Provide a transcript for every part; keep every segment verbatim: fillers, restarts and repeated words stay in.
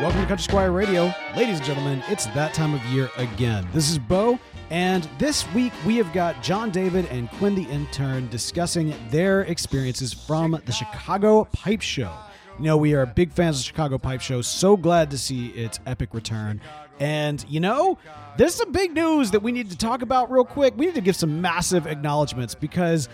Welcome to Country Squire Radio. Ladies and gentlemen, it's that time of year again. This is Bo, and this week we have got John David and Quinn the Intern discussing their experiences from the Chicago Pipe Show. You know, we are big fans of the Chicago Pipe Show, so glad to see its epic return. And, you know, there's some big news that we need to talk about real quick. We need to give some massive acknowledgments because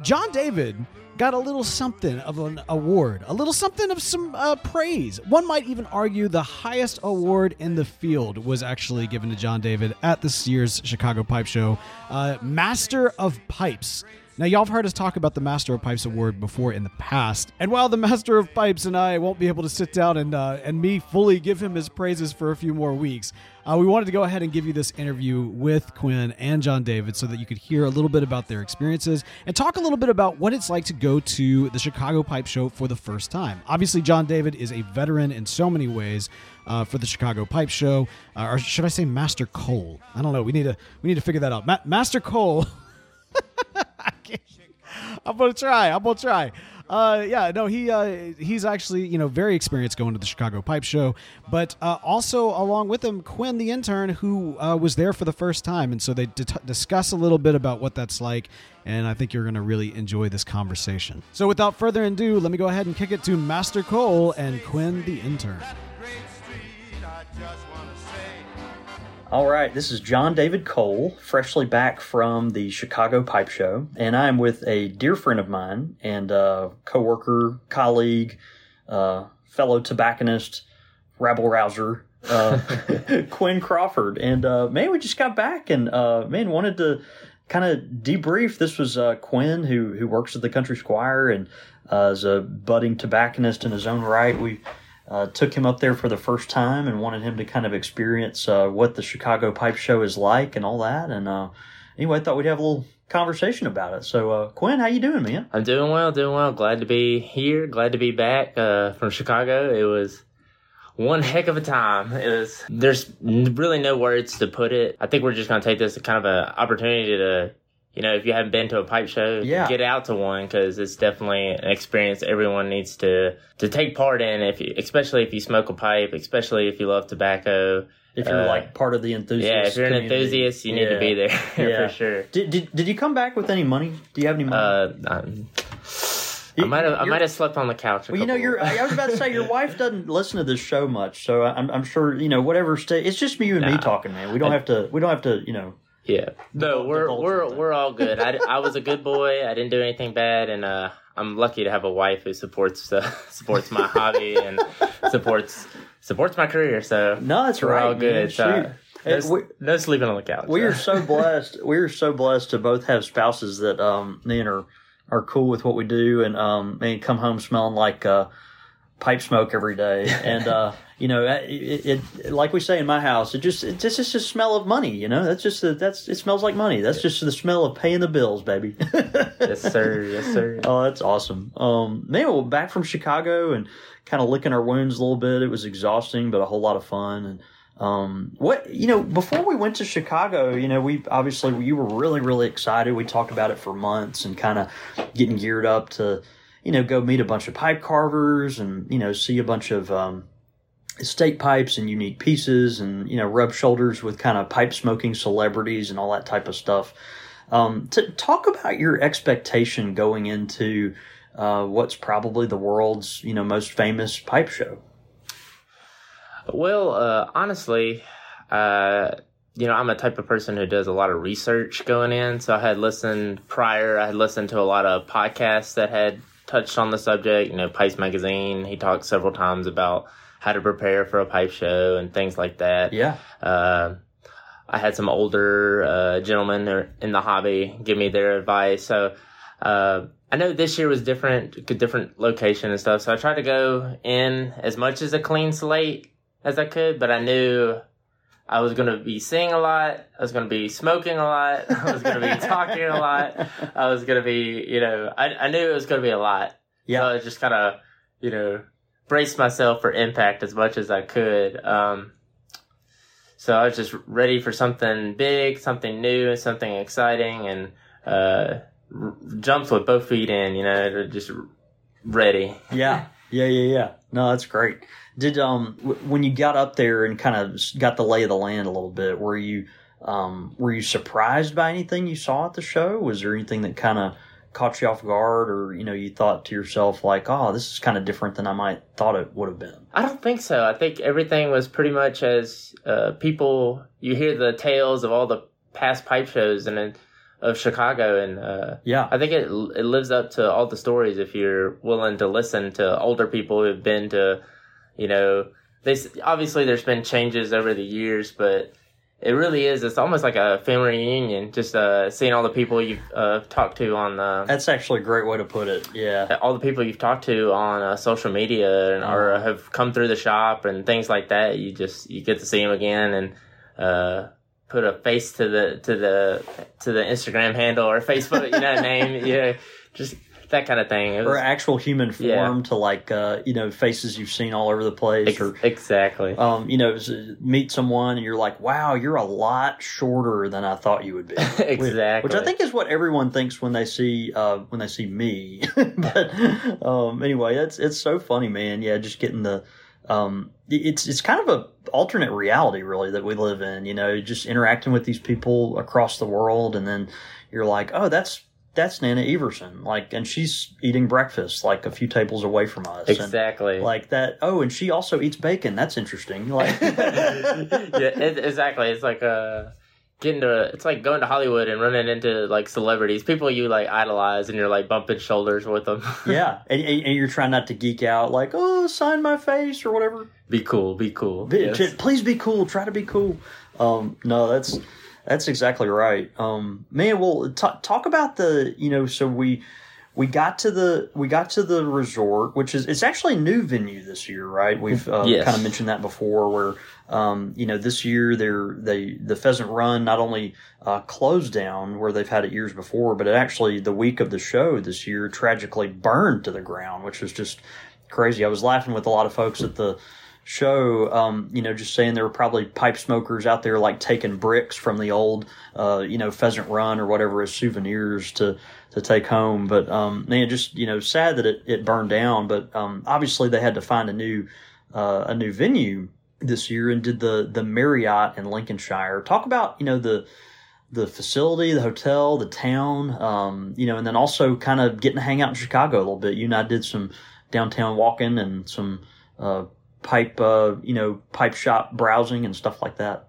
John David got a little something of an award, a little something of some uh, praise. One might even argue the highest award in the field was actually given to John David at this year's Chicago Pipe Show, uh, Master of Pipes. Now, y'all have heard us talk about the Master of Pipes Award before in the past, and while the Master of Pipes and I won't be able to sit down and uh, and me fully give him his praises for a few more weeks, uh, we wanted to go ahead and give you this interview with Quinn and John David so that you could hear a little bit about their experiences and talk a little bit about what it's like to go to the Chicago Pipe Show for the first time. Obviously, John David is a veteran in so many ways, Uh, for the Chicago Pipe Show, uh, or should I say Master Cole? I don't know. We need to we need to figure that out. Ma- Master Cole. I can't. I'm gonna try. I'm gonna try. Uh, yeah, no, he uh, he's actually, you know, very experienced going to the Chicago Pipe Show, but uh, also along with him, Quinn the Intern, who uh, was there for the first time, and so they d- discuss a little bit about what that's like, and I think you're going to really enjoy this conversation. So without further ado, let me go ahead and kick it to Master Cole and Quinn the Intern. All right, this is John David Cole, freshly back from the Chicago Pipe Show, and I'm with a dear friend of mine and a coworker, colleague, uh, fellow tobacconist, rabble-rouser, uh, Quinn Crawford. And, uh, man, we just got back and, uh, man, wanted to kind of debrief. This was uh, Quinn, who who works at the Country Squire and uh, is a budding tobacconist in his own right. We Uh, took him up there for the first time and wanted him to kind of experience uh, what the Chicago Pipe Show is like and all that. And uh, anyway, I thought we'd have a little conversation about it. So, uh, Quinn, how you doing, man? I'm doing well, doing well. Glad to be here. Glad to be back uh, from Chicago. It was one heck of a time. It was. There's really no words to put it. I think we're just going to take this as kind of an opportunity to, you know, if you haven't been to a pipe show, yeah, get out to one, because it's definitely an experience everyone needs to, to take part in, if you, especially if you smoke a pipe, especially if you love tobacco. If you're uh, like part of the enthusiast. Yeah, if you're an community. enthusiast, you yeah. need to be there yeah. for sure. Did, did did you come back with any money? Do you have any money? Uh, um, I might have I might have slept on the couch. A well, you know, you're, I was about to say your wife doesn't listen to this show much, so I'm I'm sure you know whatever. St- it's just you and nah. me talking, man. We don't I, have to. We don't have to. You know. Yeah, no, we're we're we're all good. I, I was a good boy. I didn't do anything bad, and uh, I'm lucky to have a wife who supports uh, supports my hobby and supports supports my career. So no, that's we're right. All good. So, no, we, no sleeping on the couch. We so. are so blessed. We are so blessed to both have spouses that um, man, are are cool with what we do, and um, man, come home smelling like uh, pipe smoke every day, and. Uh, You know, it, it, it like we say in my house, it just it's just it's the smell of money. You know, that's just the, that's it smells like money. That's just the smell of paying the bills, baby. Yes, sir. Yes, sir. Oh, that's awesome. Um, man, we're back from Chicago and kind of licking our wounds a little bit. It was exhausting, but a whole lot of fun. And um, what you know, before we went to Chicago, you know, we obviously you were really really excited. We talked about it for months and kind of getting geared up to, you know, go meet a bunch of pipe carvers and, you know, see a bunch of um, estate pipes and unique pieces and, you know, rub shoulders with kind of pipe smoking celebrities and all that type of stuff. Um, to talk about your expectation going into uh, what's probably the world's, you know, most famous pipe show. Well, uh, honestly, uh, you know, I'm a type of person who does a lot of research going in. So I had listened prior, I had listened to a lot of podcasts that had touched on the subject, you know, Pipe Magazine. He talked several times about how to prepare for a pipe show and things like that. Yeah. Uh, I had some older uh, gentlemen in the hobby give me their advice. So uh, I know this year was different, different location and stuff. So I tried to go in as much as a clean slate as I could, but I knew I was going to be seeing a lot. I was going to be smoking a lot. I was going to be talking a lot. I was going to be, you know, I, I knew it was going to be a lot. Yeah. So I was just kind of, you know, braced myself for impact as much as I could. Um, so I was just ready for something big, something new, something exciting, and uh, r- jumped with both feet in, you know, just ready. Yeah, yeah, yeah, yeah. No, that's great. Did um w- when you got up there and kind of got the lay of the land a little bit, were you um were you surprised by anything you saw at the show? Was there anything that kind of caught you off guard, or you know, you thought to yourself like, oh, this is kind of different than I might thought it would have been? I don't think so. I think everything was pretty much as uh, people. You hear the tales of all the past pipe shows and then, of Chicago, and uh, yeah, I think it it lives up to all the stories if you're willing to listen to older people who've been to, you know, they obviously there's been changes over the years, but it really is. It's almost like a family reunion, just uh, seeing all the people you've uh, talked to on... Uh, That's actually a great way to put it, yeah. All the people you've talked to on uh, social media and, or have come through the shop and things like that. You just you get to see them again and uh, put a face to the to the, to the Instagram handle or Facebook, you know, name, yeah, just... that kind of thing. It was, or actual human form, yeah. To like, uh, you know, faces you've seen all over the place. Ex- or Exactly. Um, you know, meet someone and you're like, wow, you're a lot shorter than I thought you would be. Exactly. Which, which I think is what everyone thinks when they see uh, when they see me. But um, anyway, that's it's so funny, man. Yeah, just getting the... Um, it's it's kind of a alternate reality, really, that we live in. You know, just interacting with these people across the world, and then you're like, oh, that's... that's Nana Iverson, like, and she's eating breakfast, like, a few tables away from us. Exactly. And, like, that, oh, and she also eats bacon. That's interesting. Like, yeah, it, exactly. It's like uh, getting to, it's like going to Hollywood and running into, like, celebrities, people you, like, idolize, and you're, like, bumping shoulders with them. Yeah, and, and you're trying not to geek out, like, oh, sign my face or whatever. Be cool, be cool. Be, yes. Please be cool. Try to be cool. Um, no, that's... That's exactly right. Um, man, well, t- talk about the, you know, so we we got to the we got to the resort, which is, it's actually a new venue this year, right? We've uh, yes. kind of mentioned that before where, um, you know, this year they're, they the Pheasant Run not only uh, closed down where they've had it years before, but it actually the week of the show this year tragically burned to the ground, which was just crazy. I was laughing with a lot of folks at the show, um, you know, just saying there were probably pipe smokers out there like taking bricks from the old, uh, you know, Pheasant Run or whatever as souvenirs to, to take home. But, um, man, just, you know, sad that it, it burned down, but, um, obviously they had to find a new, uh, a new venue this year and did the, the Marriott in Lincolnshire. Talk about, you know, the, the facility, the hotel, the town, um, you know, and then also kind of getting to hang out in Chicago a little bit. You and I did some downtown walking and some, uh, pipe, uh, you know, pipe shop browsing and stuff like that.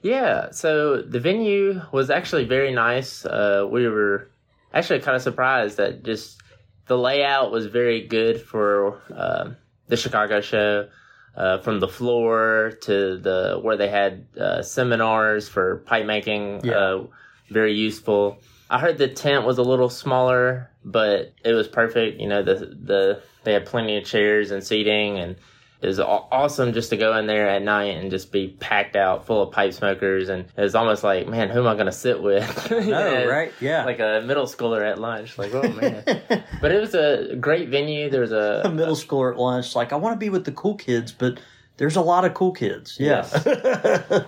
Yeah, so the venue was actually very nice. Uh, we were actually kind of surprised that just the layout was very good for uh, the Chicago show, uh, from the floor to the where they had uh, seminars for pipe making, yeah. uh, very useful. I heard the tent was a little smaller, but it was perfect. You know, the the they had plenty of chairs and seating, and it was awesome just to go in there at night and just be packed out full of pipe smokers. And it was almost like, man, who am I going to sit with? No, know, right? Yeah. Like a middle schooler at lunch. Like, oh, man. But it was a great venue. There was a... a middle schooler at lunch. Like, I want to be with the cool kids, but there's a lot of cool kids. Yeah. Yes.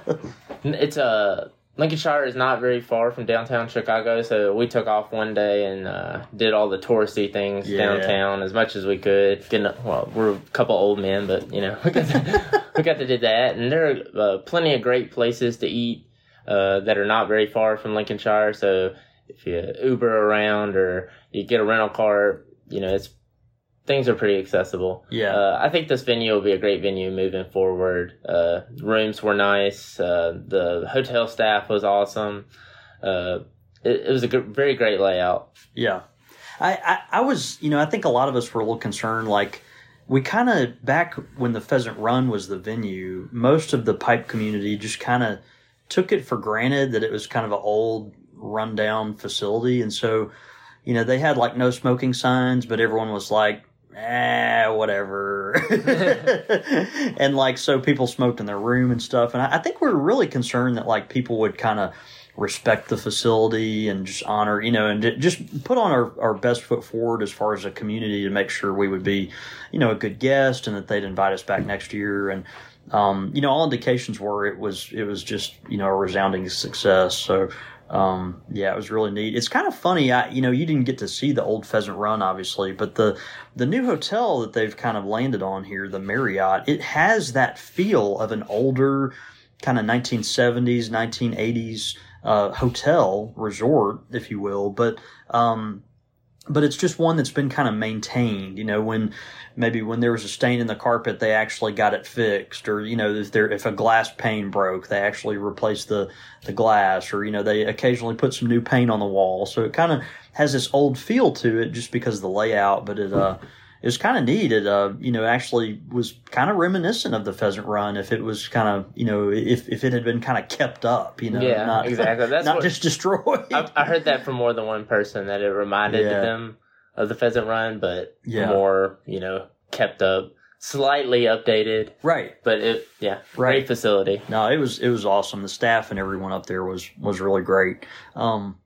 It's a... Lincolnshire is not very far from downtown Chicago, so we took off one day and uh, did all the touristy things yeah. downtown as much as we could. Getting, well, we're a couple old men, but, you know, we got to, we got to do that. And there are uh, plenty of great places to eat uh, that are not very far from Lincolnshire, so if you Uber around or you get a rental car, you know, it's things are pretty accessible. Yeah. Uh, I think this venue will be a great venue moving forward. Uh, rooms were nice. Uh, the hotel staff was awesome. Uh, it, it was a good, very great layout. Yeah. I, I, I was, you know, I think a lot of us were a little concerned. Like, we kind of, back when the Pheasant Run was the venue, most of the pipe community just kind of took it for granted that it was kind of an old, rundown facility. And so, you know, they had like no smoking signs, but everyone was like, eh, whatever. And like, so people smoked in their room and stuff. And I, I think we were really concerned that like people would kind of respect the facility and just honor, you know, and d- just put on our, our best foot forward as far as a community to make sure we would be, you know, a good guest and that they'd invite us back next year. And, um, you know, all indications were it was, it was just, you know, a resounding success. So, Um, yeah, it was really neat. It's kind of funny. I, you know, you didn't get to see the old Pheasant Run, obviously, but the, the new hotel that they've kind of landed on here, the Marriott, it has that feel of an older kind of nineteen seventies, nineteen eighties, uh, hotel resort, if you will. But, um, But it's just one that's been kind of maintained, you know, when maybe when there was a stain in the carpet, they actually got it fixed, or, you know, if there, if a glass pane broke, they actually replaced the, the glass, or, you know, they occasionally put some new paint on the wall. So it kind of has this old feel to it just because of the layout, but it, uh, it was kind of neat. It, uh, you know, actually was kind of reminiscent of the Pheasant Run if it was kind of, you know, if, if it had been kind of kept up, you know, yeah, not, exactly. That's not what, just destroyed. I, I heard that from more than one person that it reminded yeah. them of the Pheasant Run, but yeah. more, you know, kept up, slightly updated. Right. But it, yeah, right. Great facility. No, it was, it was awesome. The staff and everyone up there was, was really great. Um,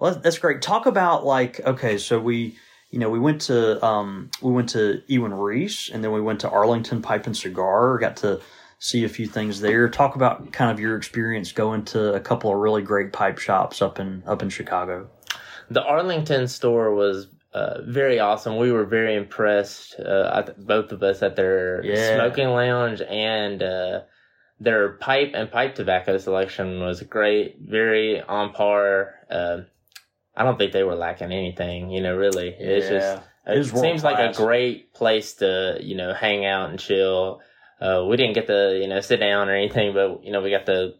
well, that's great. Talk about like, okay, so we, You know, we went to um, we went to Iwan Ries, and then we went to Arlington Pipe and Cigar. Got to see a few things there. Talk about kind of your experience going to a couple of really great pipe shops up in up in Chicago. The Arlington store was uh, very awesome. We were very impressed, uh, I, both of us, at their yeah. smoking lounge, and uh, their pipe and pipe tobacco selection was great, very on par. Uh, I don't think they were lacking anything, you know, really. It's yeah. just, it, it seems like a great place to, you know, hang out and chill. Uh, we didn't get to, you know, sit down or anything, but, you know, we got to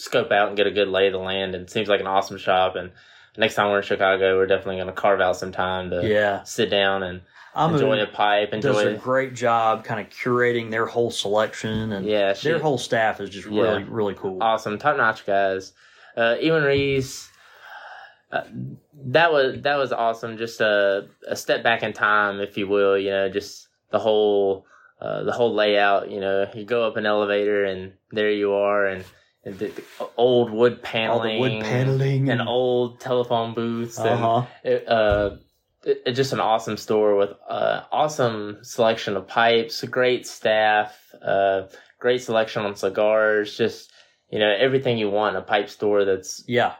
scope out and get a good lay of the land. And it seems like an awesome shop. And next time we're in Chicago, we're definitely going to carve out some time to yeah. sit down and I'm enjoy a, a pipe. Enjoy does a great job kind of curating their whole selection. And yeah, she, their whole staff is just yeah. really, really cool. Awesome. Top-notch guys. Uh, Iwan Ries. Uh, that was that was awesome. Just a a step back in time, if you will. You know, just the whole uh, the whole layout. You know, you go up an elevator and there you are, and, and the, the old wood paneling, all the wood paneling, and, and old telephone booths. Uh-huh. And it, uh, it, it just an awesome store with uh awesome selection of pipes, great staff, uh, great selection on cigars. Just you know everything you want in a pipe store. That's yeah.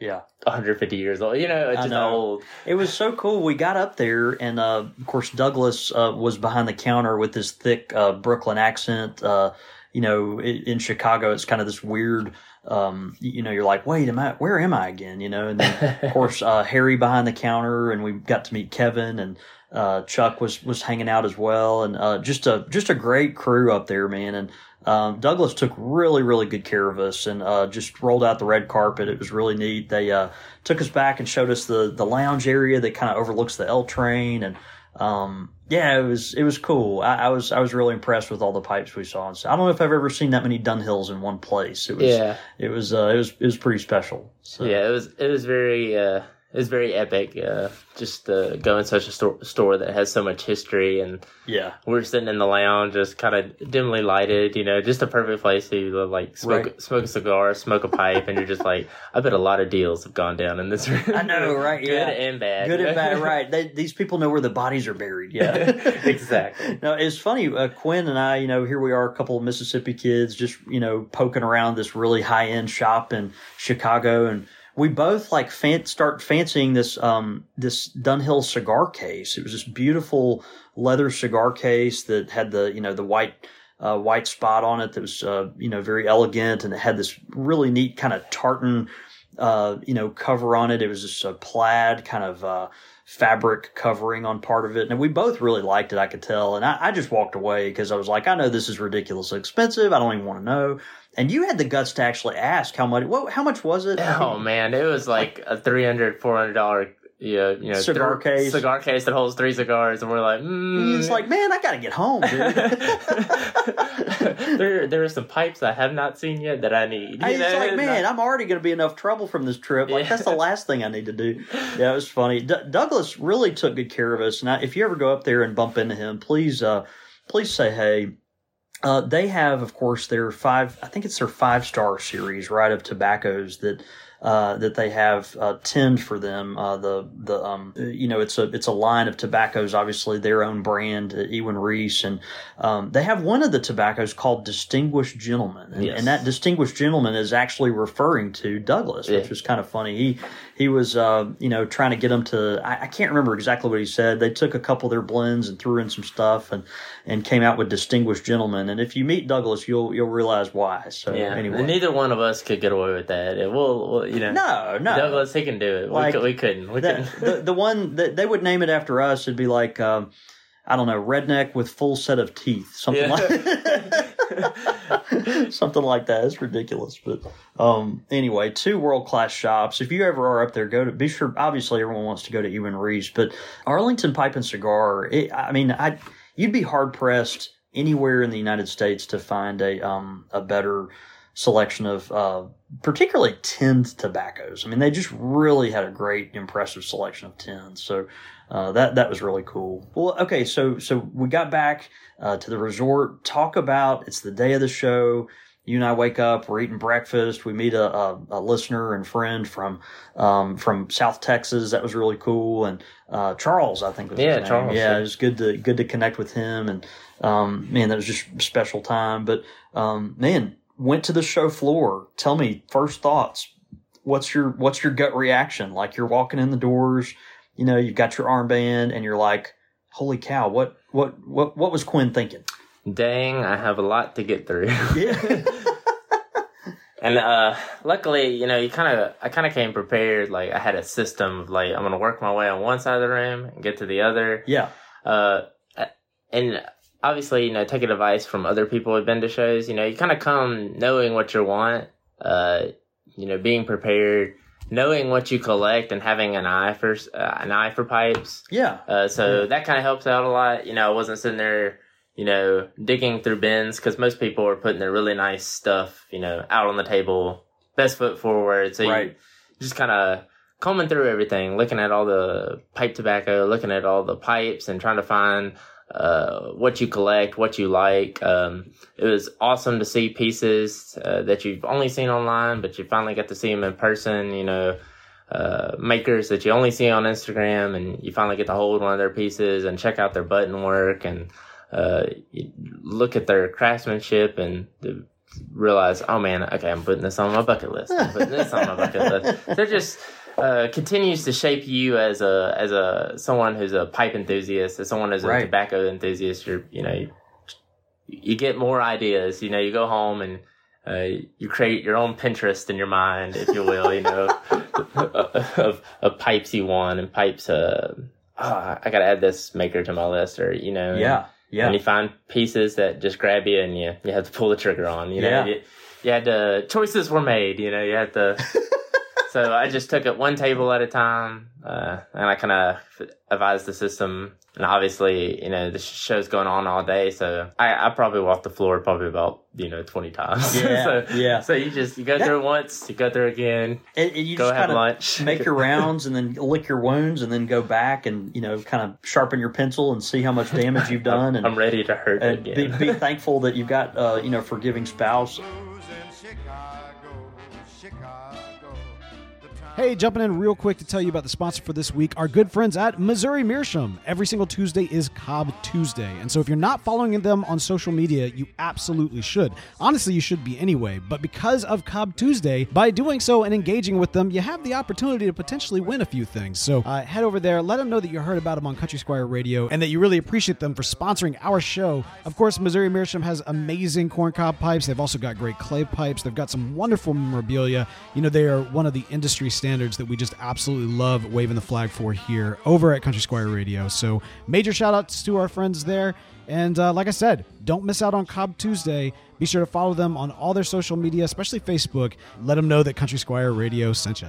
Yeah, one hundred fifty years old. You know, it's just old. It was so cool. We got up there, and uh, of course, Douglas uh, was behind the counter with this thick uh, Brooklyn accent. Uh, you know, it, in Chicago, it's kind of this weird. Um, you know, you're like, wait, am I? Where am I again? You know, and then of course, uh, Harry behind the counter, and we got to meet Kevin, and uh, Chuck was was hanging out as well, and uh, just a just a great crew up there, man, and. Um, Douglas took really, really good care of us and, uh, just rolled out the red carpet. It was really neat. They, uh, took us back and showed us the, the lounge area that kind of overlooks the L train. And, um, yeah, it was, it was cool. I, I was, I was really impressed with all the pipes we saw. And so I don't know if I've ever seen that many Dunhills in one place. It was, yeah. it was, uh, it was, it was pretty special. So. Yeah, it was, it was very, uh, it was very epic. Uh, just to go in such a store, store that has so much history, and yeah, we're sitting in the lounge, just kind of dimly lighted. You know, just a perfect place to like smoke right. smoke a cigar, smoke a pipe, and you're just like, I bet a lot of deals have gone down in this room. I know, right? Good yeah. and bad. Good and bad, right? They, these people know where the bodies are buried. Yeah, exactly. No, it's funny. Uh, Quinn and I, you know, here we are, a couple of Mississippi kids, just you know, poking around this really high end shop in Chicago, and. We both like fan- start fancying this um, this Dunhill cigar case. It was this beautiful leather cigar case that had the you know the white uh, white spot on it that was uh, you know very elegant, and it had this really neat kind of tartan uh, you know cover on it. It was just a plaid kind of uh, fabric covering on part of it, and we both really liked it. I could tell, and I, I just walked away because I was like, I know this is ridiculously expensive. I don't even want to know. And you had the guts to actually ask how much. What? How much was it? Oh man, it was like a three hundred, four hundred dollar, you know, you know cigar th- case, cigar case that holds three cigars. And we're like, mm. It's like, man, I gotta get home, dude. there, there are some pipes I have not seen yet that I need. You I, know? It's like, man, I'm already gonna be enough trouble from this trip. Like yeah. that's the last thing I need to do. Yeah, it was funny. D- Douglas really took good care of us. And I, if you ever go up there and bump into him, please, uh, please say hey. Uh, they have, of course, their five, I think it's their five-star series, right, of tobaccos that uh, that they have uh, tinned for them. Uh, the the um, you know it's a it's a line of tobaccos, obviously their own brand, uh, Iwan Ries, and um, they have one of the tobaccos called Distinguished Gentleman, and, yes. and that Distinguished Gentleman is actually referring to Douglas, yeah. which was kind of funny. He he was uh, you know trying to get them to I, I can't remember exactly what he said. They took a couple of their blends and threw in some stuff and and came out with Distinguished Gentleman. And if you meet Douglas, you'll you'll realize why. So yeah. anyway, and neither one of us could get away with that. It will, we'll, you know, no, no, Douglas, he can do it. Like, we, we couldn't. We that, couldn't. the, the one that they would name it after us would be like, um, I don't know, redneck with full set of teeth, something yeah. like that. something like that. It's ridiculous, but um, anyway, two world class shops. If you ever are up there, go to. Be sure. Obviously, everyone wants to go to Iwan Ries, but Arlington Pipe and Cigar. It, I mean, I you'd be hard pressed anywhere in the United States to find a um a better selection of uh, particularly tinned tobaccos. I mean, they just really had a great, impressive selection of tins. So uh, that that was really cool. Well, okay, so so we got back uh, to the resort. Talk about it's the day of the show. You and I wake up. We're eating breakfast. We meet a, a, a listener and friend from um, from South Texas. That was really cool. And uh, Charles, I think, was yeah, his name. Charles. Yeah, it was good to good to connect with him. And um, man, that was just a special time. But um, man. Went to the show floor. Tell me first thoughts. What's your what's your gut reaction? Like you're walking in the doors, you know, you've got your armband, and you're like, "Holy cow! What what what what was Quinn thinking?" Dang, I have a lot to get through. Yeah. And uh, luckily, you know, you kind of I kind of came prepared. Like I had a system of like I'm gonna work my way on one side of the room and get to the other. Yeah. Uh, and. Obviously, you know, taking advice from other people who've been to shows, you know, you kind of come knowing what you want, uh, you know, being prepared, knowing what you collect and having an eye for uh, an eye for pipes. Yeah. Uh, so yeah. that kind of helps out a lot. You know, I wasn't sitting there, you know, digging through bins because most people are putting their really nice stuff, you know, out on the table, best foot forward. So right. you just kind of combing through everything, looking at all the pipe tobacco, looking at all the pipes and trying to find uh what you collect, what you like. Um it was awesome to see pieces uh, that you've only seen online, but you finally got to see them in person, you know, uh makers that you only see on Instagram, and you finally get to hold one of their pieces and check out their button work and uh look at their craftsmanship and the realize, oh man, okay, I'm putting this on my bucket list. I'm putting this on my bucket list. They're just uh, continues to shape you as a as a someone who's a pipe enthusiast, as someone who's right. a tobacco enthusiast. You're you know you, you get more ideas. You know, you go home and uh, you create your own Pinterest in your mind, if you will. You know, of of pipes you want and pipes. Uh, oh, I gotta add this maker to my list, or you know, yeah. And, Yeah. And you find pieces that just grab you and you, you have to pull the trigger on, you know, yeah. you, you had to, choices were made, you know, you had to, so I just took it one table at a time, uh, and I kind of advised the system. And obviously, you know, the show's going on all day. So I, I probably walked the floor probably about, you know, twenty times. Yeah. so, yeah. so you just, you go that, through once, you go through again, and, and you go just have lunch, make your rounds and then lick your wounds and then go back and, you know, kind of sharpen your pencil and see how much damage you've done. And I'm ready to hurt and again. be, be thankful that you've got, uh, you know, forgiving spouse. Hey, jumping in real quick to tell you about the sponsor for this week, our good friends at Missouri Meerschaum. Every single Tuesday is Cobb Tuesday, and so if you're not following them on social media, you absolutely should. Honestly, you should be anyway, but because of Cobb Tuesday, by doing so and engaging with them, you have the opportunity to potentially win a few things. So uh, head over there, let them know that you heard about them on Country Squire Radio, and that you really appreciate them for sponsoring our show. Of course, Missouri Meerschaum has amazing corncob pipes. They've also got great clay pipes. They've got some wonderful memorabilia. You know, they are one of the industry standards that we just absolutely love waving the flag for here over at Country Squire Radio. So major shout outs to our friends there. And uh, like I said, don't miss out on Cobb Tuesday. Be sure to follow them on all their social media, especially Facebook. Let them know that Country Squire Radio sent you.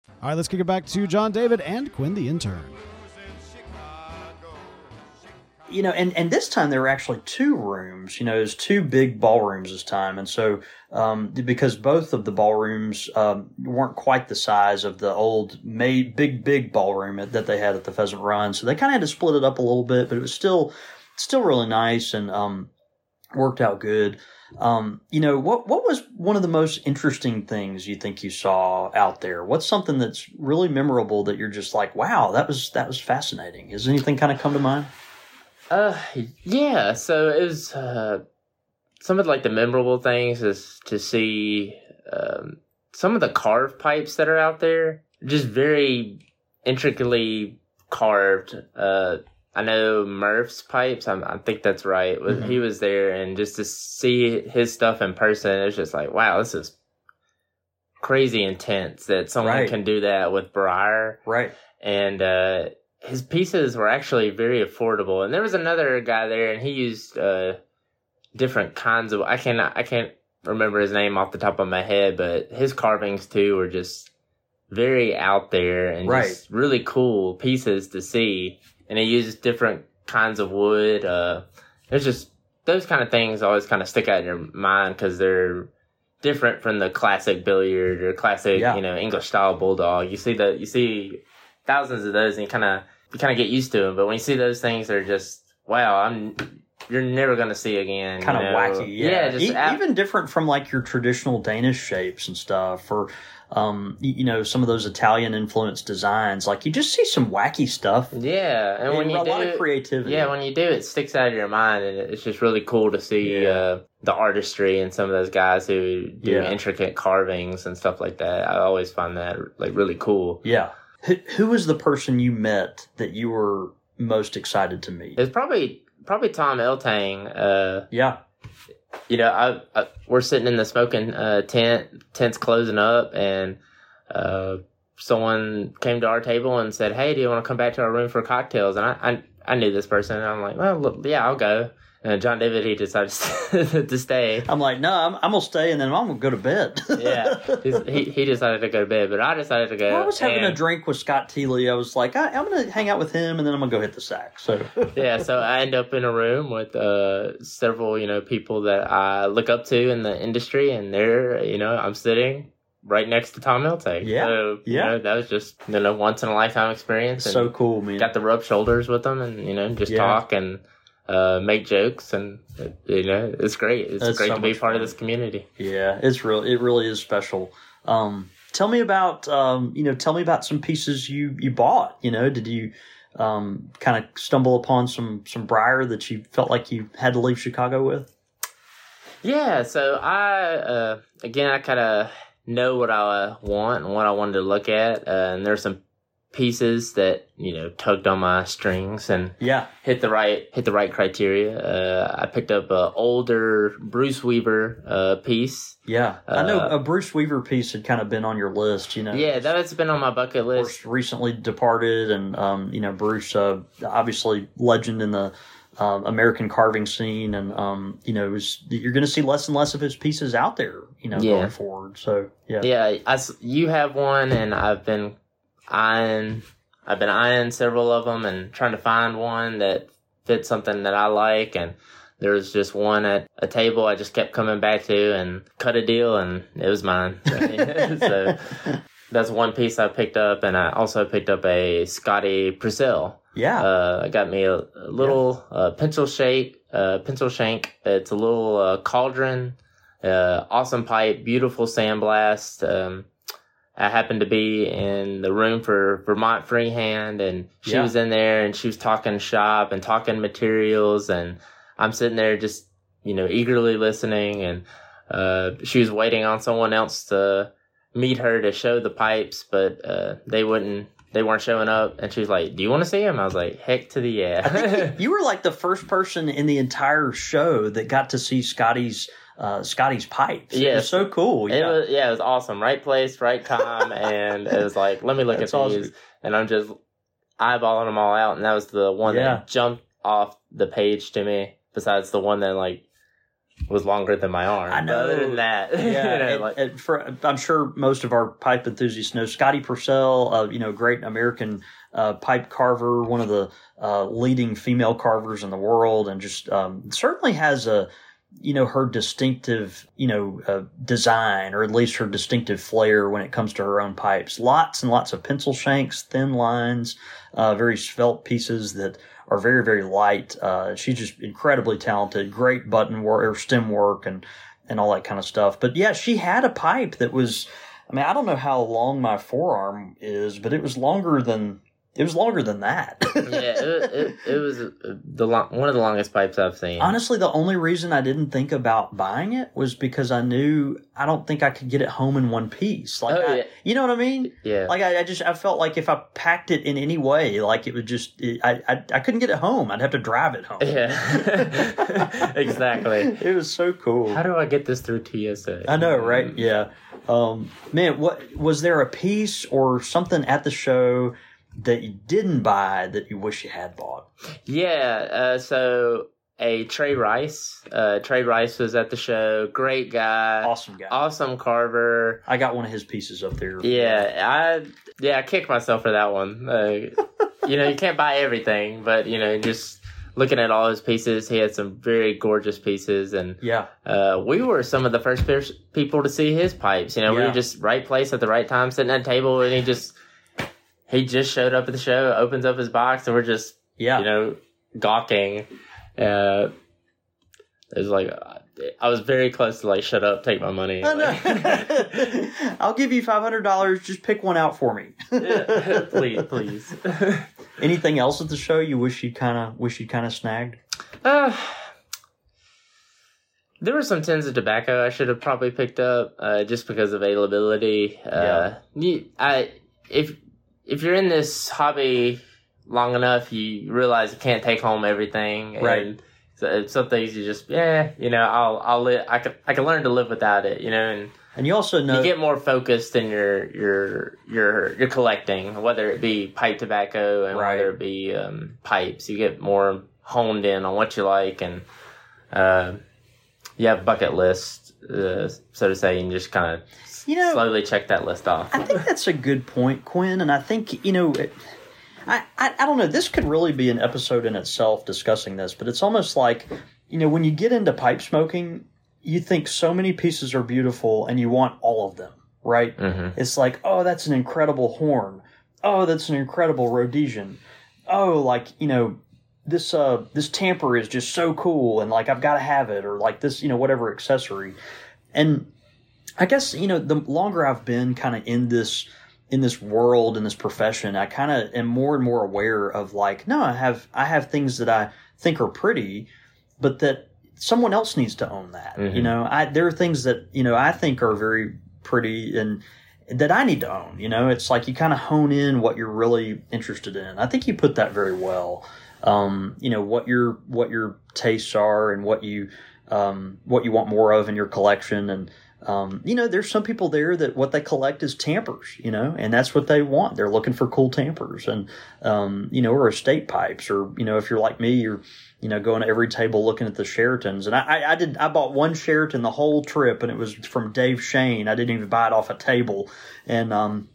All right, let's kick it back to John David and Quinn the intern. You know, and, and this time there were actually two rooms. You know, there's two big ballrooms this time. And so um, because both of the ballrooms um, weren't quite the size of the old made, big, big ballroom that they had at the Pheasant Run. So they kind of had to split it up a little bit, but it was still still really nice and um, worked out good. Um, you know, what, what was one of the most interesting things you think you saw out there? What's something that's really memorable that you're just like, wow, that was, that was fascinating. Has anything kind of come to mind? Uh, yeah. So it was, uh, some of like the memorable things is to see, um, some of the carved pipes that are out there, just very intricately carved. Uh, I know Murph's pipes, I'm, I think that's right, mm-hmm. He was there, and just to see his stuff in person, it was just like, wow, this is crazy intense that someone right. can do that with Briar. Right. And uh, his pieces were actually very affordable. And there was another guy there, and he used uh, different kinds of, I cannot, I can't remember his name off the top of my head, but his carvings, too, were just very out there and right. just really cool pieces to see. And it uses different kinds of wood. Uh, it's just those kind of things always kind of stick out in your mind because they're different from the classic billiard or classic, yeah. you know, English style bulldog. You see the you see thousands of those, and you kind of you kind of get used to them. But when you see those things, they're just wow. I'm you're never gonna see again. Kind of you know? wacky, yeah. yeah just e- ab- even different from like your traditional Danish shapes and stuff, or. Um, you know, some of those Italian influenced designs, like you just see some wacky stuff. Yeah, and, and when you a do, lot of creativity. Yeah, when you do, it sticks out of your mind, and it's just really cool to see yeah. uh, the artistry and some of those guys who do yeah. intricate carvings and stuff like that. I always find that like really cool. Yeah, who, who was the person you met that you were most excited to meet? It's probably probably Tom Eltang. Uh, yeah. You know, I, I we're sitting in the smoking uh, tent, tent's closing up, and uh, someone came to our table and said, hey, do you want to come back to our room for cocktails? And I I, I knew this person, and I'm like, well, look, yeah, I'll go. And John David, he decided to stay. I'm like, no, I'm, I'm going to stay, and then I'm going to go to bed. yeah, he he decided to go to bed, but I decided to go. Well, I was having and, a drink with Scott Teeley. I was like, I, I'm going to hang out with him, and then I'm going to go hit the sack. So yeah, so I end up in a room with uh, several, you know, people that I look up to in the industry, and they're, you know, I'm sitting right next to Tom Eltang. Yeah, so, yeah. You know, that was just, you know, once-in-a-lifetime experience. And so cool, man. Got to rub shoulders with them and, you know, just yeah. talk and... Uh, make jokes, and you know it's great. It's That's great so to be part fun. of this community. Yeah, it's real. It really is special. Um, tell me about um, you know, tell me about some pieces you, you bought. You know, did you um, kind of stumble upon some some briar that you felt like you had to leave Chicago with? Yeah. So I uh, again, I kind of know what I want and what I wanted to look at, uh, and there's some pieces that, you know, tugged on my strings and yeah. hit the right hit the right criteria. Uh, I picked up an older Bruce Weaver uh, piece. Yeah, uh, I know a Bruce Weaver piece had kind of been on your list, you know. Yeah, that has been on my bucket list. Recently departed, and um, you know, Bruce, uh, obviously legend in the um, American carving scene, and um, you know, it was, you're going to see less and less of his pieces out there, you know, yeah. going forward. So yeah, yeah, I, you have one, and I've been. eyeing, I've been eyeing several of them and trying to find one that fits something that I like. And there was just one at a table I just kept coming back to and cut a deal, and it was mine. So that's one piece I picked up. And I also picked up a Scotty Purcell. Yeah, uh, I got me a, a little yeah. uh, pencil shake, uh, pencil shank. It's a little uh, cauldron, uh, awesome pipe, beautiful sandblast. Um, I happened to be in the room for Vermont Freehand, and she yeah. was in there, and she was talking shop and talking materials, and I'm sitting there just, you know, eagerly listening, and uh, she was waiting on someone else to meet her to show the pipes, but uh, they wouldn't. They weren't showing up, and she was like, "Do you want to see him?" I was like, "Heck to the yeah!" I think you were like the first person in the entire show that got to see Scotty's uh, Scotty's pipes. Yeah, it was so cool. Yeah, it was, yeah, it was awesome. Right place, right time, and it was like, "Let me look That's at awesome. these," and I'm just eyeballing them all out. And that was the one yeah. that jumped off the page to me. Besides the one that like was longer than my arm. I know. But other than that, yeah. you know, and, like, and for, I'm sure most of our pipe enthusiasts know Scotty Purcell, uh, you know, great American uh, pipe carver, one of the uh, leading female carvers in the world, and just um, certainly has a, you know, her distinctive, you know, uh, design, or at least her distinctive flair when it comes to her own pipes. Lots and lots of pencil shanks, thin lines, uh, very svelte pieces that are very, very light. Uh, she's just incredibly talented, great button work or stem work and, and all that kind of stuff. But yeah, she had a pipe that was, I mean, I don't know how long my forearm is, but it was longer than, it was longer than that. yeah, it, it, it was the long, one of the longest pipes I've seen. Honestly, the only reason I didn't think about buying it was because I knew I don't think I could get it home in one piece. Like, oh, yeah. I, you know what I mean? Yeah. Like I, I just I felt like if I packed it in any way, like it would just it, I, I I couldn't get it home. I'd have to drive it home. Yeah, exactly. It was so cool. How do I get this through T S A? I know, right? Yeah. Um, man, what was there a piece or something at the show that you didn't buy that you wish you had bought? Yeah, uh, so a Trey Rice. Uh, Trey Rice was at the show. Great guy. Awesome guy. Awesome carver. I got one of his pieces up there. Yeah, I yeah I kicked myself for that one. Uh, you know, you can't buy everything, but, you know, just looking at all his pieces, he had some very gorgeous pieces. And yeah, uh, we were some of the first pe- people to see his pipes. You know, yeah. we were just right place at the right time, sitting at a table, and he just... He just showed up at the show, opens up his box, and we're just, yeah. you know, gawking. Uh, it was like, I was very close to like, shut up, take my money. Oh, like, no. I'll give you five hundred dollars. Just pick one out for me. yeah, please, please. Anything else at the show you wish you kind of wish you kind of snagged? Uh, there were some tins of tobacco I should have probably picked up uh, just because of availability. Uh, yeah. You, I, if... If you're in this hobby long enough, you realize you can't take home everything. And right. So some things you just, yeah, you know, I'll, I'll, li- I can, I can learn to live without it, you know, and, and you also know you get more focused in your, your, your, your collecting, whether it be pipe tobacco and right. whether it be um, pipes, you get more honed in on what you like, and uh, you have bucket lists, uh, so to say, and just kind of. You know, slowly check that list off. I think that's a good point, Quinn. And I think, you know, it, I, I I don't know. This could really be an episode in itself discussing this, but it's almost like, you know, when you get into pipe smoking, you think so many pieces are beautiful and you want all of them, right? Mm-hmm. It's like, oh, that's an incredible horn. Oh, that's an incredible Rhodesian. Oh, like, you know, this uh this tamper is just so cool, and like I've got to have it, or like this, you know, whatever accessory. And I guess, you know, the longer I've been kind of in this in this world, in this profession, I kind of am more and more aware of like, no, I have I have things that I think are pretty, but that someone else needs to own that. Mm-hmm. You know, I there are things that, you know, I think are very pretty and that I need to own. You know, it's like you kind of hone in what you're really interested in. I think you put that very well. Um, you know, what your what your tastes are and what you um, what you want more of in your collection. And Um, you know, there's some people there that what they collect is tampers, you know, and that's what they want. They're looking for cool tampers and, um, you know, or estate pipes, or, you know, if you're like me, you're, you know, going to every table looking at the Sheratons. And I, I did, I bought one Sheraton the whole trip, and it was from Dave Shane. I didn't even buy it off a table. And, um,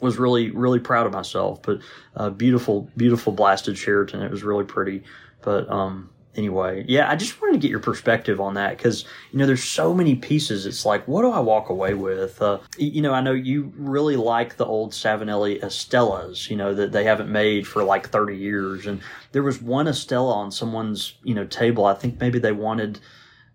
was really, really proud of myself. But uh, beautiful, beautiful blasted Sheraton. It was really pretty. But um, anyway, yeah, I just wanted to get your perspective on that because, you know, there's so many pieces. It's like, what do I walk away with? Uh, you know, I know you really like the old Savinelli Estellas, you know, that they haven't made for like thirty years. And there was one Estella on someone's, you know, table. I think maybe they wanted...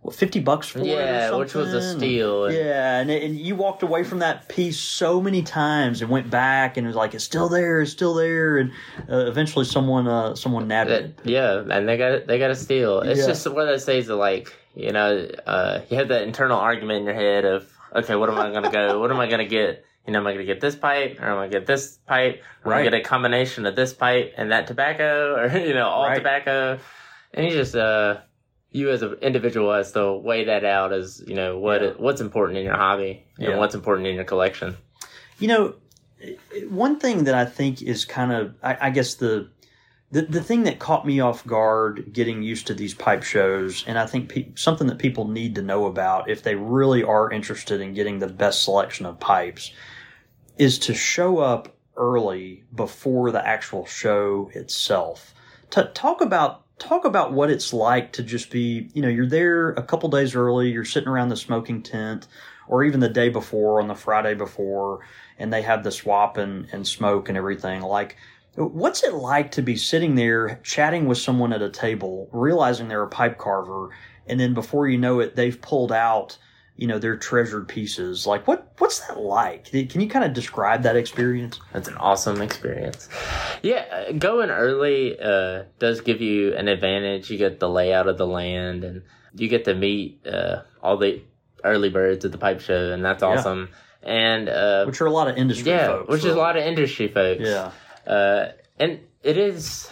What, fifty bucks for yeah, it or something? Which was a steal. And yeah, and and you walked away from that piece so many times and went back and it was like, it's still there, it's still there. And uh, eventually someone uh, someone nabbed that, it. Yeah, and they got they got a steal. It's yeah. just one of those days of like, you know, uh, you have that internal argument in your head of, okay, what am I going to go? What am I going to get? You know, am I going to get this pipe or am I going to get this pipe? Or right. am I going to get a combination of this pipe and that tobacco or, you know, all right. tobacco? And you just... uh. You as an individual has to weigh that out as, you know, what yeah. what's important in your hobby and yeah. what's important in your collection. You know, one thing that I think is kind of, I, I guess the, the the thing that caught me off guard getting used to these pipe shows, and I think pe- something that people need to know about if they really are interested in getting the best selection of pipes, is to show up early before the actual show itself. To talk about Talk about what it's like to just be, you know, you're there a couple days early, you're sitting around the smoking tent or even the day before on the Friday before, and they have the swap and, and smoke and everything. Like, what's it like to be sitting there chatting with someone at a table, realizing they're a pipe carver, and then before you know it, they've pulled out, you know, their treasured pieces? Like, what what's that like? Can you kind of describe that experience? That's an awesome experience. Yeah, going early uh, does give you an advantage. You get the layout of the land, and you get to meet uh, all the early birds at the pipe show, and that's awesome. Yeah. And uh, which are a lot of industry yeah, folks. Yeah, which so. is a lot of industry folks. Yeah. Uh, and it is...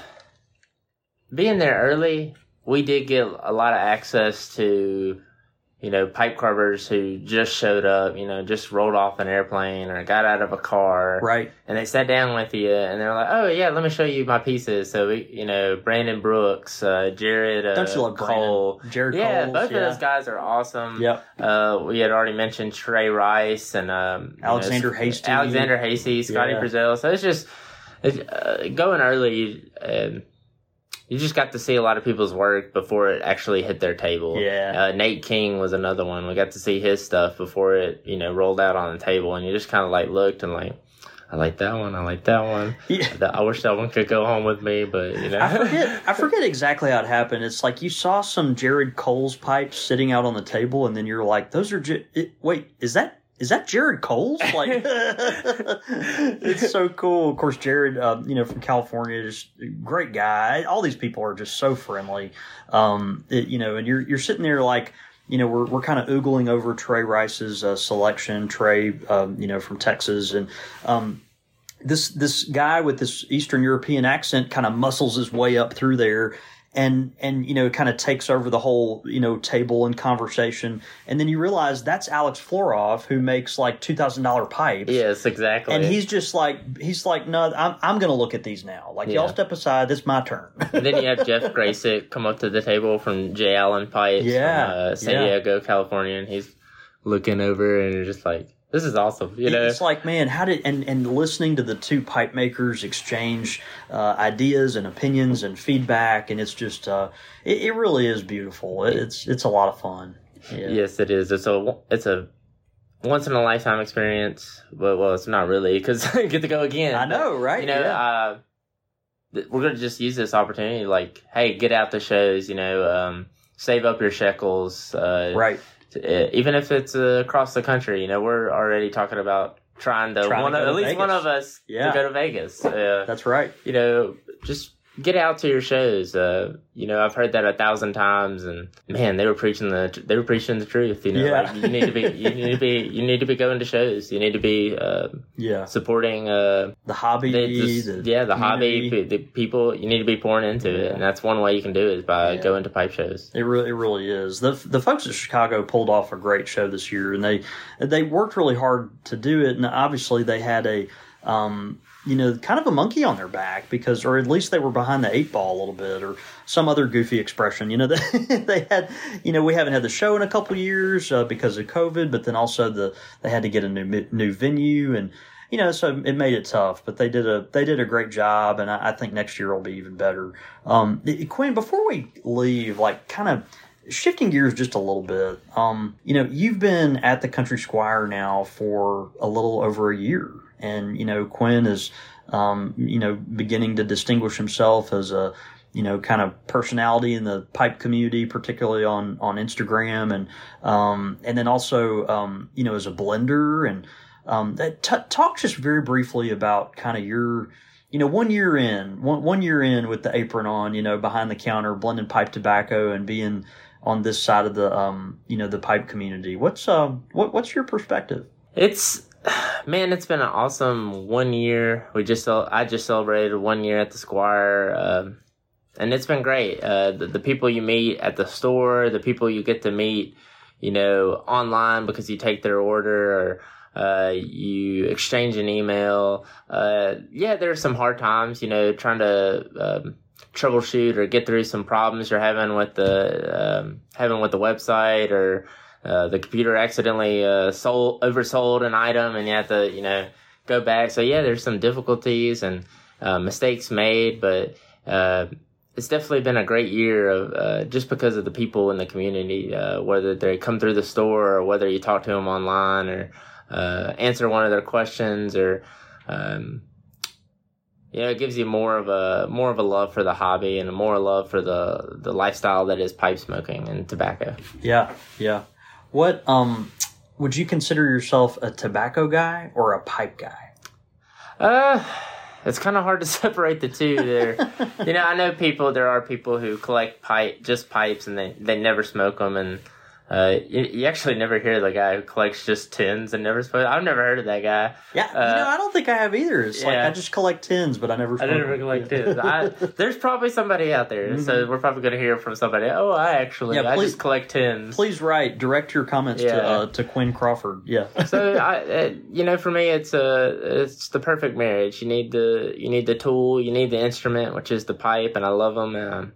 Being there early, we did get a lot of access to... you know, pipe carvers who just showed up, you know, just rolled off an airplane or got out of a car. Right. And they sat down with you and they're like, oh, yeah, let me show you my pieces. So, we, you know, Brandon Brooks, uh, Jared uh, Don't you love Cole. Brandon? Jared Cole. Yeah, Coles, both yeah. of those guys are awesome. Yep. Uh, we had already mentioned Trey Rice and um, Alexander you know, Hasty. Alexander Hasty, Scotty yeah. Purcell. So it's just it's, uh, going early. Uh, You just got to see a lot of people's work before it actually hit their table. Yeah. Uh, Nate King was another one. We got to see his stuff before it, you know, rolled out on the table. And you just kind of, like, looked and, like, I like that one. I like that one. Yeah. I wish that one could go home with me, but, you know. I forget, I forget exactly how it happened. It's like you saw some Jared Cole's pipes sitting out on the table, and then you're like, those are j- it, wait, is that? Is that Jared Cole's? Like, it's so cool. Of course, Jared, um, you know, from California, just a great guy. All these people are just so friendly, um, it, you know. And you're you're sitting there like, you know, we're we're kind of oogling over Trey Rice's uh, selection. Trey, um, you know, from Texas, and um, this this guy with this Eastern European accent kind of muscles his way up through there. And, and, you know, kind of takes over the whole, you know, table and conversation. And then you realize that's Alex Florov, who makes like two thousand dollars pipes. Yes, exactly. And he's just like, he's like, no, I'm, I'm going to look at these now. Like, yeah. y'all step aside. This is my turn. And then you have Jeff Grasick come up to the table from Jay Allen Pipes yeah. from uh, San yeah. Diego, California. And he's looking over and just like, this is awesome. You know, it's like, man, how did and, and listening to the two pipe makers exchange uh, ideas and opinions and feedback, and it's just uh, it, it really is beautiful. It, it's it's a lot of fun. Yeah. Yes, it is. It's a it's a once in a lifetime experience. But well, it's not really because I get to go again. I know, but, right? You know, yeah. uh, we're going to just use this opportunity. Like, hey, get out the shows. You know, um, save up your shekels. Uh, right. Even if it's uh, across the country, you know, we're already talking about trying to, trying one to of, at least Vegas. one of us yeah. to go to Vegas. Uh, That's right. You know, just get out to your shows. Uh, you know, I've heard that a thousand times, and man, they were preaching the they were preaching the truth. You know, yeah. like, you need to be you need to be you need to be going to shows. You need to be uh, yeah supporting uh, the hobby. The, the, the yeah, the community. hobby. The people you need to be pouring into yeah. it, and that's one way you can do it is by yeah. going to pipe shows. It really it really is. The the folks at Chicago pulled off a great show this year, and they they worked really hard to do it, and obviously they had a. Um, you know, kind of a monkey on their back because, or at least they were behind the eight ball a little bit or some other goofy expression. You know, they, they had, you know, we haven't had the show in a couple of years uh, because of COVID, but then also the, they had to get a new, new venue and, you know, so it made it tough, but they did a, they did a great job. And I, I think next year will be even better. Um, Quinn, before we leave, like kind of shifting gears just a little bit, um, you know, you've been at the Country Squire now for a little over a year. And, you know, Quinn is, um, you know, beginning to distinguish himself as a, you know, kind of personality in the pipe community, particularly on, on Instagram. And, um, and then also, um, you know, as a blender and, um, that t- talk just very briefly about kind of your, you know, one year in, one, one year in with the apron on, you know, behind the counter, blending pipe tobacco and being on this side of the, um, you know, the pipe community. What's, um, uh, what, what's your perspective? It's, man, it's been an awesome one year. We just, I just celebrated one year at the Squire, um, uh, and it's been great. Uh, the, the people you meet at the store, the people you get to meet, you know, online because you take their order or uh, you exchange an email. Uh, yeah, there are some hard times, you know, trying to um, troubleshoot or get through some problems you're having with the um, having with the website or uh, the computer accidentally uh, sold oversold an item and you have to, you know, go back. So yeah, there's some difficulties and uh, mistakes made, but. Uh, It's definitely been a great year of uh, just because of the people in the community, uh, whether they come through the store or whether you talk to them online or uh, answer one of their questions or, um, you know, it gives you more of a more of a love for the hobby and more love for the, the lifestyle that is pipe smoking and tobacco. Yeah, yeah. What um, would you consider yourself a tobacco guy or a pipe guy? Uh. It's kind of hard to separate the two there. You know, I know people, there are people who collect pipe, just pipes and they, they never smoke them. And uh, you, you actually never hear the guy who collects just tins and never smokes. I've never heard of that guy. Yeah, uh, you know, I don't think I have either. It's yeah. like I just collect tins, but I never smoke I never them. collect tins. I, there's probably somebody out there. Mm-hmm. So we're probably going to hear from somebody. Oh, I actually, yeah, please, I just collect tins. Please write, direct your comments yeah. to uh, to Quinn Crawford. Yeah. So, I, uh, you know, for me, it's a, it's the perfect marriage. You need the you need the tool, you need the instrument, which is the pipe, and I love them. Um,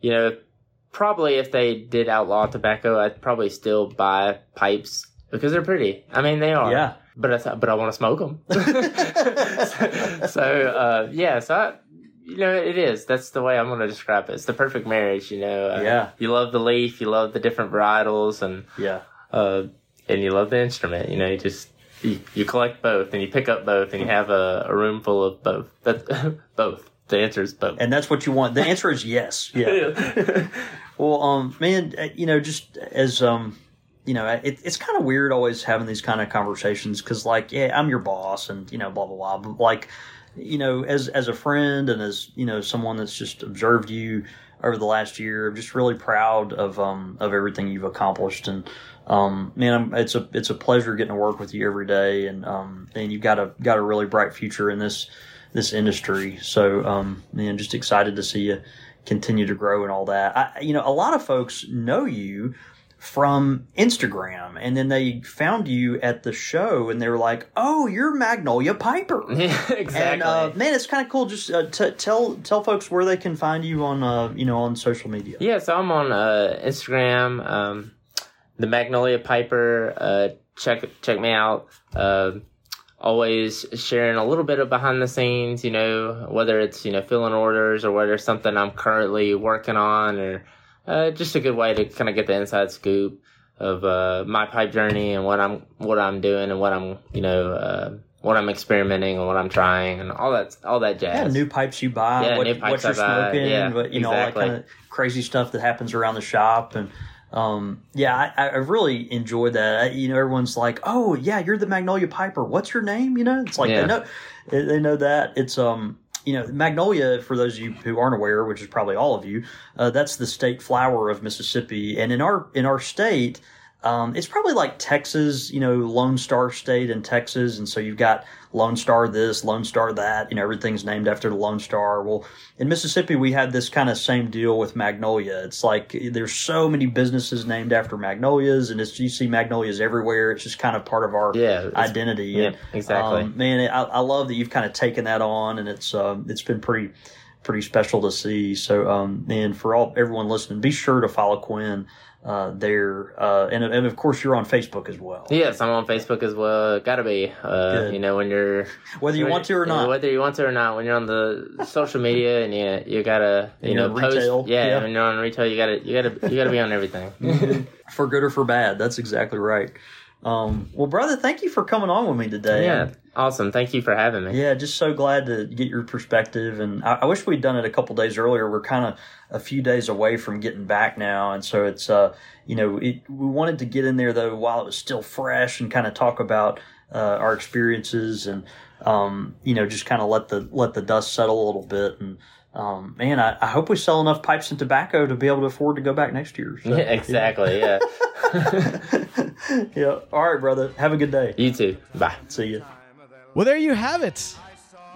you know, probably if they did outlaw tobacco, I'd probably still buy pipes because they're pretty. I mean, they are. Yeah. But I th- but I want to smoke them. so so uh, yeah. So I, you know, it is. That's the way I'm going to describe it. It's the perfect marriage. You know. Uh, yeah. You love the leaf. You love the different varietals, and yeah. Uh, and you love the instrument. You know, you just you, you collect both, and you pick up both, and you have a, a room full of both. That's both. The answer is both. And that's what you want. The answer is yes. Yeah. Well, um, man, you know, just as, um, you know, it, it's kind of weird always having these kind of conversations because, like, yeah, I'm your boss and, you know, blah, blah, blah. But, like, you know, as as a friend and as, you know, someone that's just observed you over the last year, I'm just really proud of um of everything you've accomplished. And, um, man, I'm, it's a it's a pleasure getting to work with you every day. And um and you've got a got a really bright future in this this industry. So, um, man, just excited to see you continue to grow and all that. I, you know, a lot of folks know you from Instagram and then they found you at the show and they were like, oh, you're Magnolia Piper. Yeah, exactly. And, uh, man, it's kind of cool. Just uh, t- tell, tell folks where they can find you on, uh, you know, on social media. Yeah. So I'm on, uh, Instagram, um, the Magnolia Piper, uh, check, check me out. Uh, always sharing a little bit of behind the scenes, you know, whether it's, you know, filling orders or whether it's something I'm currently working on or uh, just a good way to kind of get the inside scoop of uh, my pipe journey and what I'm what I'm doing and what I'm, you know, uh, what I'm experimenting and what I'm trying and all that, all that jazz. Yeah, new pipes you buy, yeah, what, new pipes what you're I smoking, buy. Yeah, what, you know, exactly. All that kind of crazy stuff that happens around the shop and Um, yeah, I, I really enjoyed that. I, you know, everyone's like, oh yeah, you're the Magnolia Piper. What's your name? You know, it's like, yeah. they know, they know that it's, um, you know, Magnolia, for those of you who aren't aware, which is probably all of you, uh, that's the state flower of Mississippi. And in our, in our state, um, it's probably like Texas, you know, Lone Star State in Texas. And so you've got Lone Star this, Lone Star that, you know, everything's named after the Lone Star. Well, in Mississippi, we had this kind of same deal with Magnolia. It's like there's so many businesses named after Magnolias and it's, you see Magnolias everywhere. It's just kind of part of our yeah, identity. Yeah, and, exactly. Um, man, I, I love that you've kind of taken that on and it's, um, it's been pretty, pretty special to see. So, um, and for all everyone listening, be sure to follow Quinn. uh, there. Uh, and, and, of course, you're on Facebook as well. Yes, I'm on Facebook as well. Got to be. Uh, you know, when you're... Whether you when, want to or not. Whether you want to or not. When you're on the social media and you, you got to, you know, post. Retail. Yeah, yeah, when you're on retail, you got to you gotta, you gotta be on everything. Mm-hmm. For good or for bad. That's exactly right. Um, well, brother, thank you for coming on with me today. Yeah, awesome. Thank you for having me. Yeah, just so glad to get your perspective. And I, I wish we'd done it a couple days earlier. We're kind of a few days away from getting back now. And so it's, uh, you know, it, we wanted to get in there, though, while it was still fresh and kind of talk about uh, our experiences and, um, you know, just kind of let the let the dust settle a little bit. And, um, man, I, I hope we sell enough pipes and tobacco to be able to afford to go back next year. So, yeah, exactly, yeah. yeah. Yeah. All right, brother. Have a good day. You too. Bye. See you. Well, there you have it.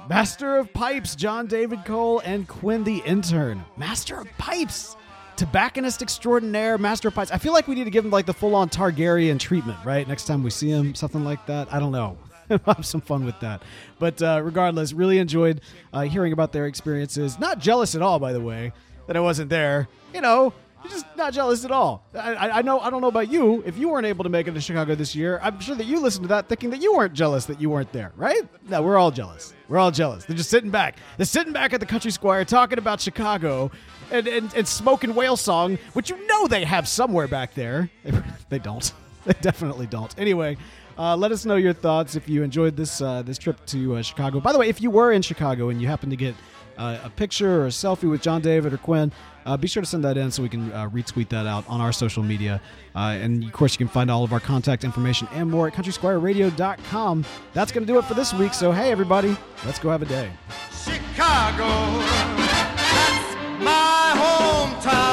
Master of Pipes, John David Cole, and Quinn the Intern. Master of Pipes. Tobacconist extraordinaire, Master of Pipes. I feel like we need to give him like the full-on Targaryen treatment, right? Next time we see him, something like that. I don't know. Have some fun with that. But uh, regardless, really enjoyed uh, hearing about their experiences. Not jealous at all, by the way, that I wasn't there. You know, just not jealous at all. I, I know. I don't know about you. If you weren't able to make it to Chicago this year, I'm sure that you listened to that thinking that you weren't jealous that you weren't there, right? No, we're all jealous. We're all jealous. They're just sitting back. They're sitting back at the Country Squire talking about Chicago and, and, and smoking whale song, which you know they have somewhere back there. They, they don't. They definitely don't. Anyway, uh, let us know your thoughts if you enjoyed this uh, this trip to uh, Chicago. By the way, if you were in Chicago and you happened to get Uh, a picture or a selfie with John David or Quinn, uh, be sure to send that in so we can uh, retweet that out on our social media. Uh, and, of course, you can find all of our contact information and more at country squire radio dot com. That's going to do it for this week. So, hey, everybody, let's go have a day. Chicago, that's my hometown.